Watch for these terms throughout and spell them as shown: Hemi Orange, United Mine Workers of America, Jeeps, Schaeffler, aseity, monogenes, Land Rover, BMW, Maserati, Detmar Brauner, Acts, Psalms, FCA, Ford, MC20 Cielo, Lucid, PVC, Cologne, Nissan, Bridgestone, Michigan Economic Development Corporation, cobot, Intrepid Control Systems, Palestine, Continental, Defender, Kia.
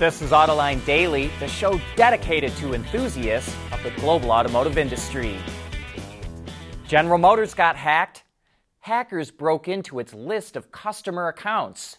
This is Autoline Daily, the show dedicated to enthusiasts of the global automotive industry. General Motors got hacked. Hackers broke into its list of customer accounts.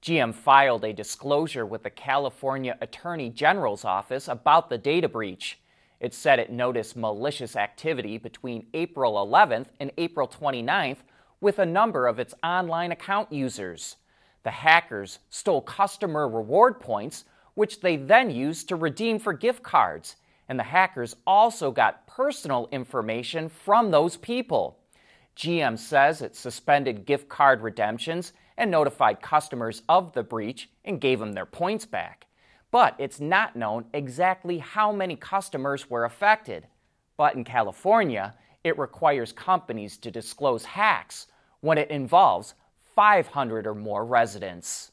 GM filed a disclosure with the California Attorney General's office about the data breach. It said it noticed malicious activity between April 11th and April 29th with a number of its online account users. The hackers stole customer reward points, which they then used to redeem for gift cards, and the hackers also got personal information from those people. GM says it suspended gift card redemptions and notified customers of the breach and gave them their points back. But it's not known exactly how many customers were affected. But in California, it requires companies to disclose hacks when it involves 500 or more residents.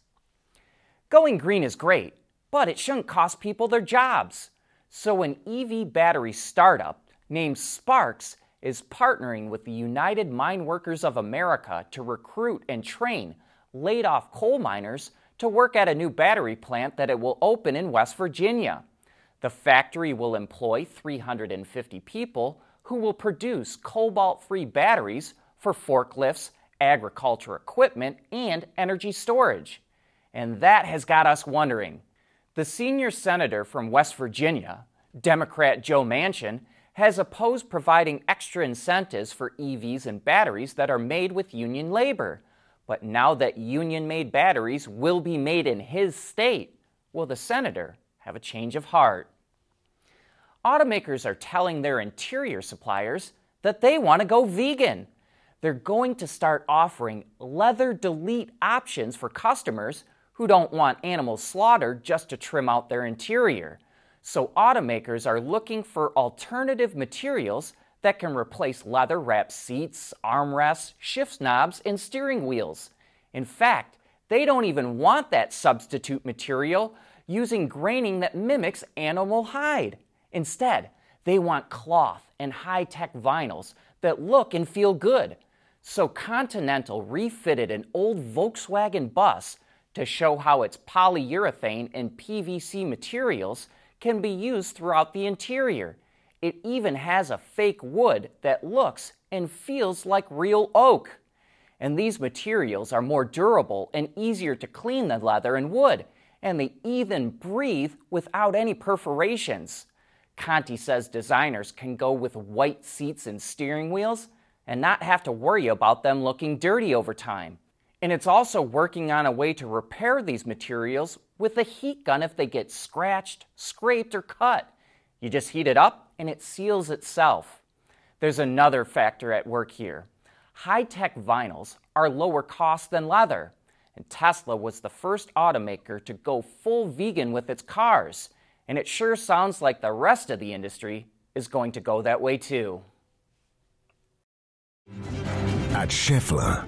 Going green is great, but it shouldn't cost people their jobs. So an EV battery startup named Sparks is partnering with the United Mine Workers of America to recruit and train laid-off coal miners to work at a new battery plant that it will open in West Virginia. The factory will employ 350 people who will produce cobalt-free batteries for forklifts, agriculture equipment, and energy storage. And that has got us wondering. The senior senator from West Virginia, Democrat Joe Manchin, has opposed providing extra incentives for EVs and batteries that are made with union labor. But now that union-made batteries will be made in his state, will the senator have a change of heart? Automakers are telling their interior suppliers that they want to go vegan. They're going to start offering leather delete options for customers who don't want animals slaughtered just to trim out their interior. So automakers are looking for alternative materials that can replace leather-wrapped seats, armrests, shift knobs, and steering wheels. In fact, they don't even want that substitute material using graining that mimics animal hide. Instead, they want cloth and high-tech vinyls that look and feel good. So Continental refitted an old Volkswagen bus to show how its polyurethane and PVC materials can be used throughout the interior. It even has a fake wood that looks and feels like real oak. And these materials are more durable and easier to clean than leather and wood, and they even breathe without any perforations. Conti says designers can go with white seats and steering wheels and not have to worry about them looking dirty over time. And it's also working on a way to repair these materials with a heat gun if they get scratched, scraped, or cut. You just heat it up and it seals itself. There's another factor at work here. High-tech vinyls are lower cost than leather, and Tesla was the first automaker to go full vegan with its cars, and it sure sounds like the rest of the industry is going to go that way too. At Schaeffler,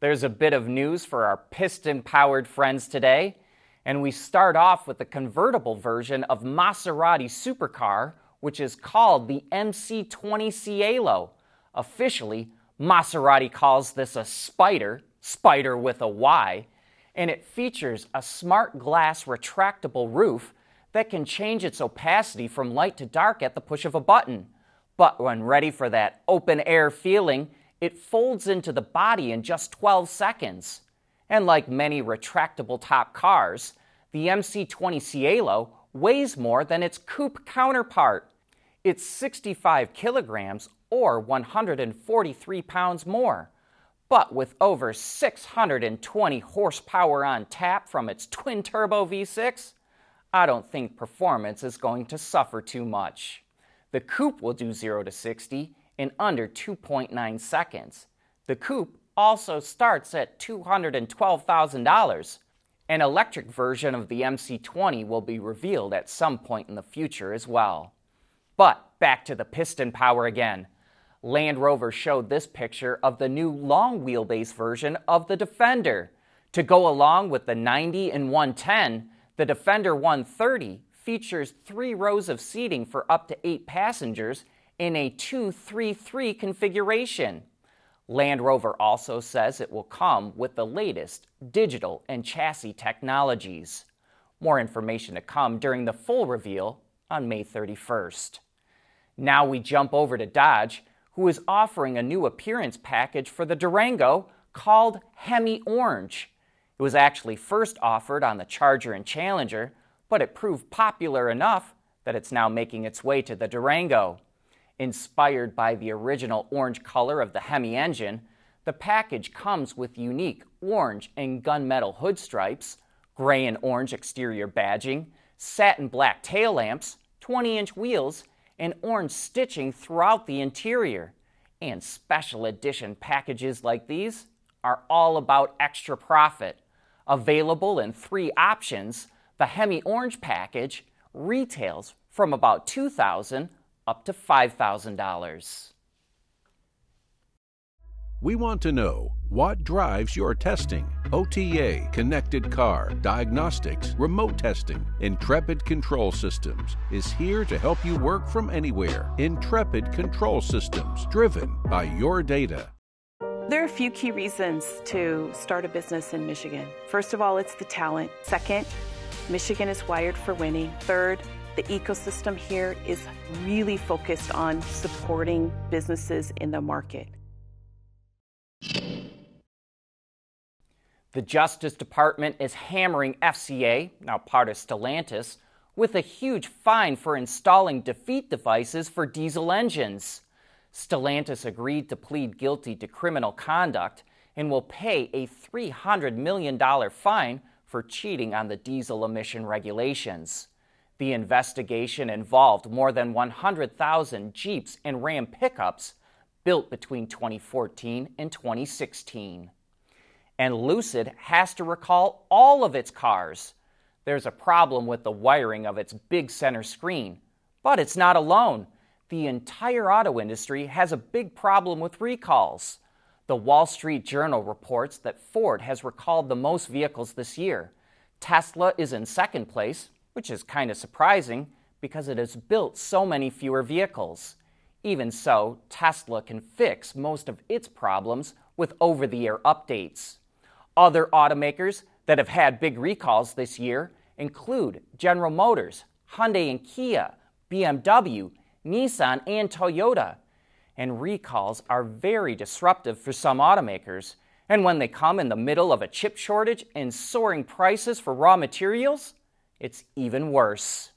There's a bit of news for our piston-powered friends today, and we start off with the convertible version of Maserati supercar, which is called the MC20 Cielo. Officially, Maserati calls this a spider, spider with a Y, and it features a smart glass retractable roof that can change its opacity from light to dark at the push of a button. But when ready for that open-air feeling, it folds into the body in just 12 seconds. And like many retractable top cars, the MC20 Cielo weighs more than its coupe counterpart. It's 65 kilograms or 143 pounds more. But with over 620 horsepower on tap from its twin-turbo V6, I don't think performance is going to suffer too much. The coupe will do 0 to 60 in under 2.9 seconds. The coupe also starts at $212,000. An electric version of the MC20 will be revealed at some point in the future as well. But back to the piston power again. Land Rover showed this picture of the new long wheelbase version of the Defender. To go along with the 90 and 110, the Defender 130 features 3 rows of seating for up to 8 passengers in a 2-3-3 configuration. Land Rover also says it will come with the latest digital and chassis technologies. More information to come during the full reveal on May 31st. Now we jump over to Dodge, who is offering a new appearance package for the Durango called Hemi Orange. It was actually first offered on the Charger and Challenger, but it proved popular enough that it's now making its way to the Durango. Inspired by the original orange color of the Hemi engine, the package comes with unique orange and gunmetal hood stripes, gray and orange exterior badging, satin black tail lamps, 20-inch wheels, and orange stitching throughout the interior. And special edition packages like these are all about extra profit. Available in 3 options, the Hemi Orange package retails from about $2,000 up to $5,000. We want to know what drives your testing. OTA, connected car, diagnostics, remote testing. Intrepid Control Systems is here to help you work from anywhere. Intrepid Control Systems, driven by your data. There are a few key reasons to start a business in Michigan. First of all, it's the talent. Second, Michigan is wired for winning. Third, the ecosystem here is really focused on supporting businesses in the market. The Justice Department is hammering FCA, now part of Stellantis, with a huge fine for installing defeat devices for diesel engines. Stellantis agreed to plead guilty to criminal conduct and will pay a $300 million fine for cheating on the diesel emission regulations. The investigation involved more than 100,000 Jeeps and Ram pickups built between 2014 and 2016. And Lucid has to recall all of its cars. There's a problem with the wiring of its big center screen. But it's not alone. The entire auto industry has a big problem with recalls. The Wall Street Journal reports that Ford has recalled the most vehicles this year. Tesla is in second place, which is kind of surprising because it has built so many fewer vehicles. Even so, Tesla can fix most of its problems with over-the-air updates. Other automakers that have had big recalls this year include General Motors, Hyundai and Kia, BMW, Nissan and Toyota. And recalls are very disruptive for some automakers. And when they come in the middle of a chip shortage and soaring prices for raw materials, it's even worse.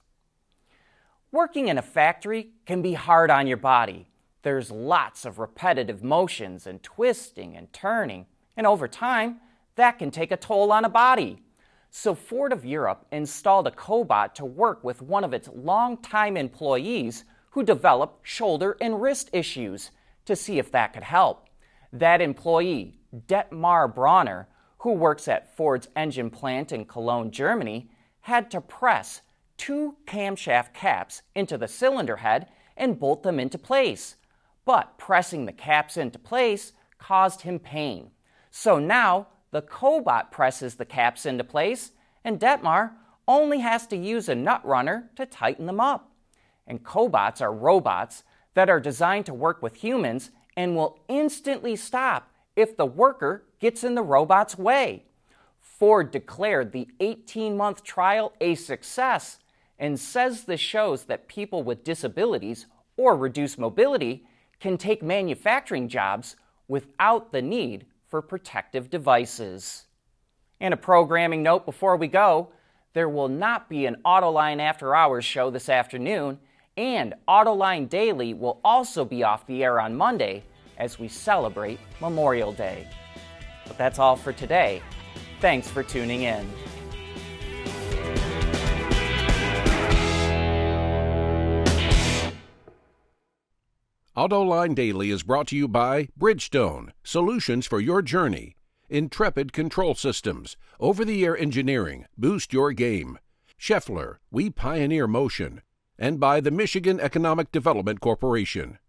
Working in a factory can be hard on your body. There's lots of repetitive motions and twisting and turning. And over time, that can take a toll on a body. So Ford of Europe installed a cobot to work with one of its longtime employees who developed shoulder and wrist issues to see if that could help. That employee, Detmar Brauner, who works at Ford's engine plant in Cologne, Germany, had to press 2 camshaft caps into the cylinder head and bolt them into place. But pressing the caps into place caused him pain. So now the cobot presses the caps into place, and Detmar only has to use a nut runner to tighten them up. And cobots are robots that are designed to work with humans and will instantly stop if the worker gets in the robot's way. Ford declared the 18-month trial a success and says this shows that people with disabilities or reduced mobility can take manufacturing jobs without the need for protective devices. And a programming note before we go, there will not be an Autoline After Hours show this afternoon. And Autoline Daily will also be off the air on Monday as we celebrate Memorial Day. But that's all for today. Thanks for tuning in. Autoline Daily is brought to you by Bridgestone, solutions for your journey. Intrepid Control Systems, over-the-air engineering, boost your game. Schaeffler, we pioneer motion. And by the Michigan Economic Development Corporation.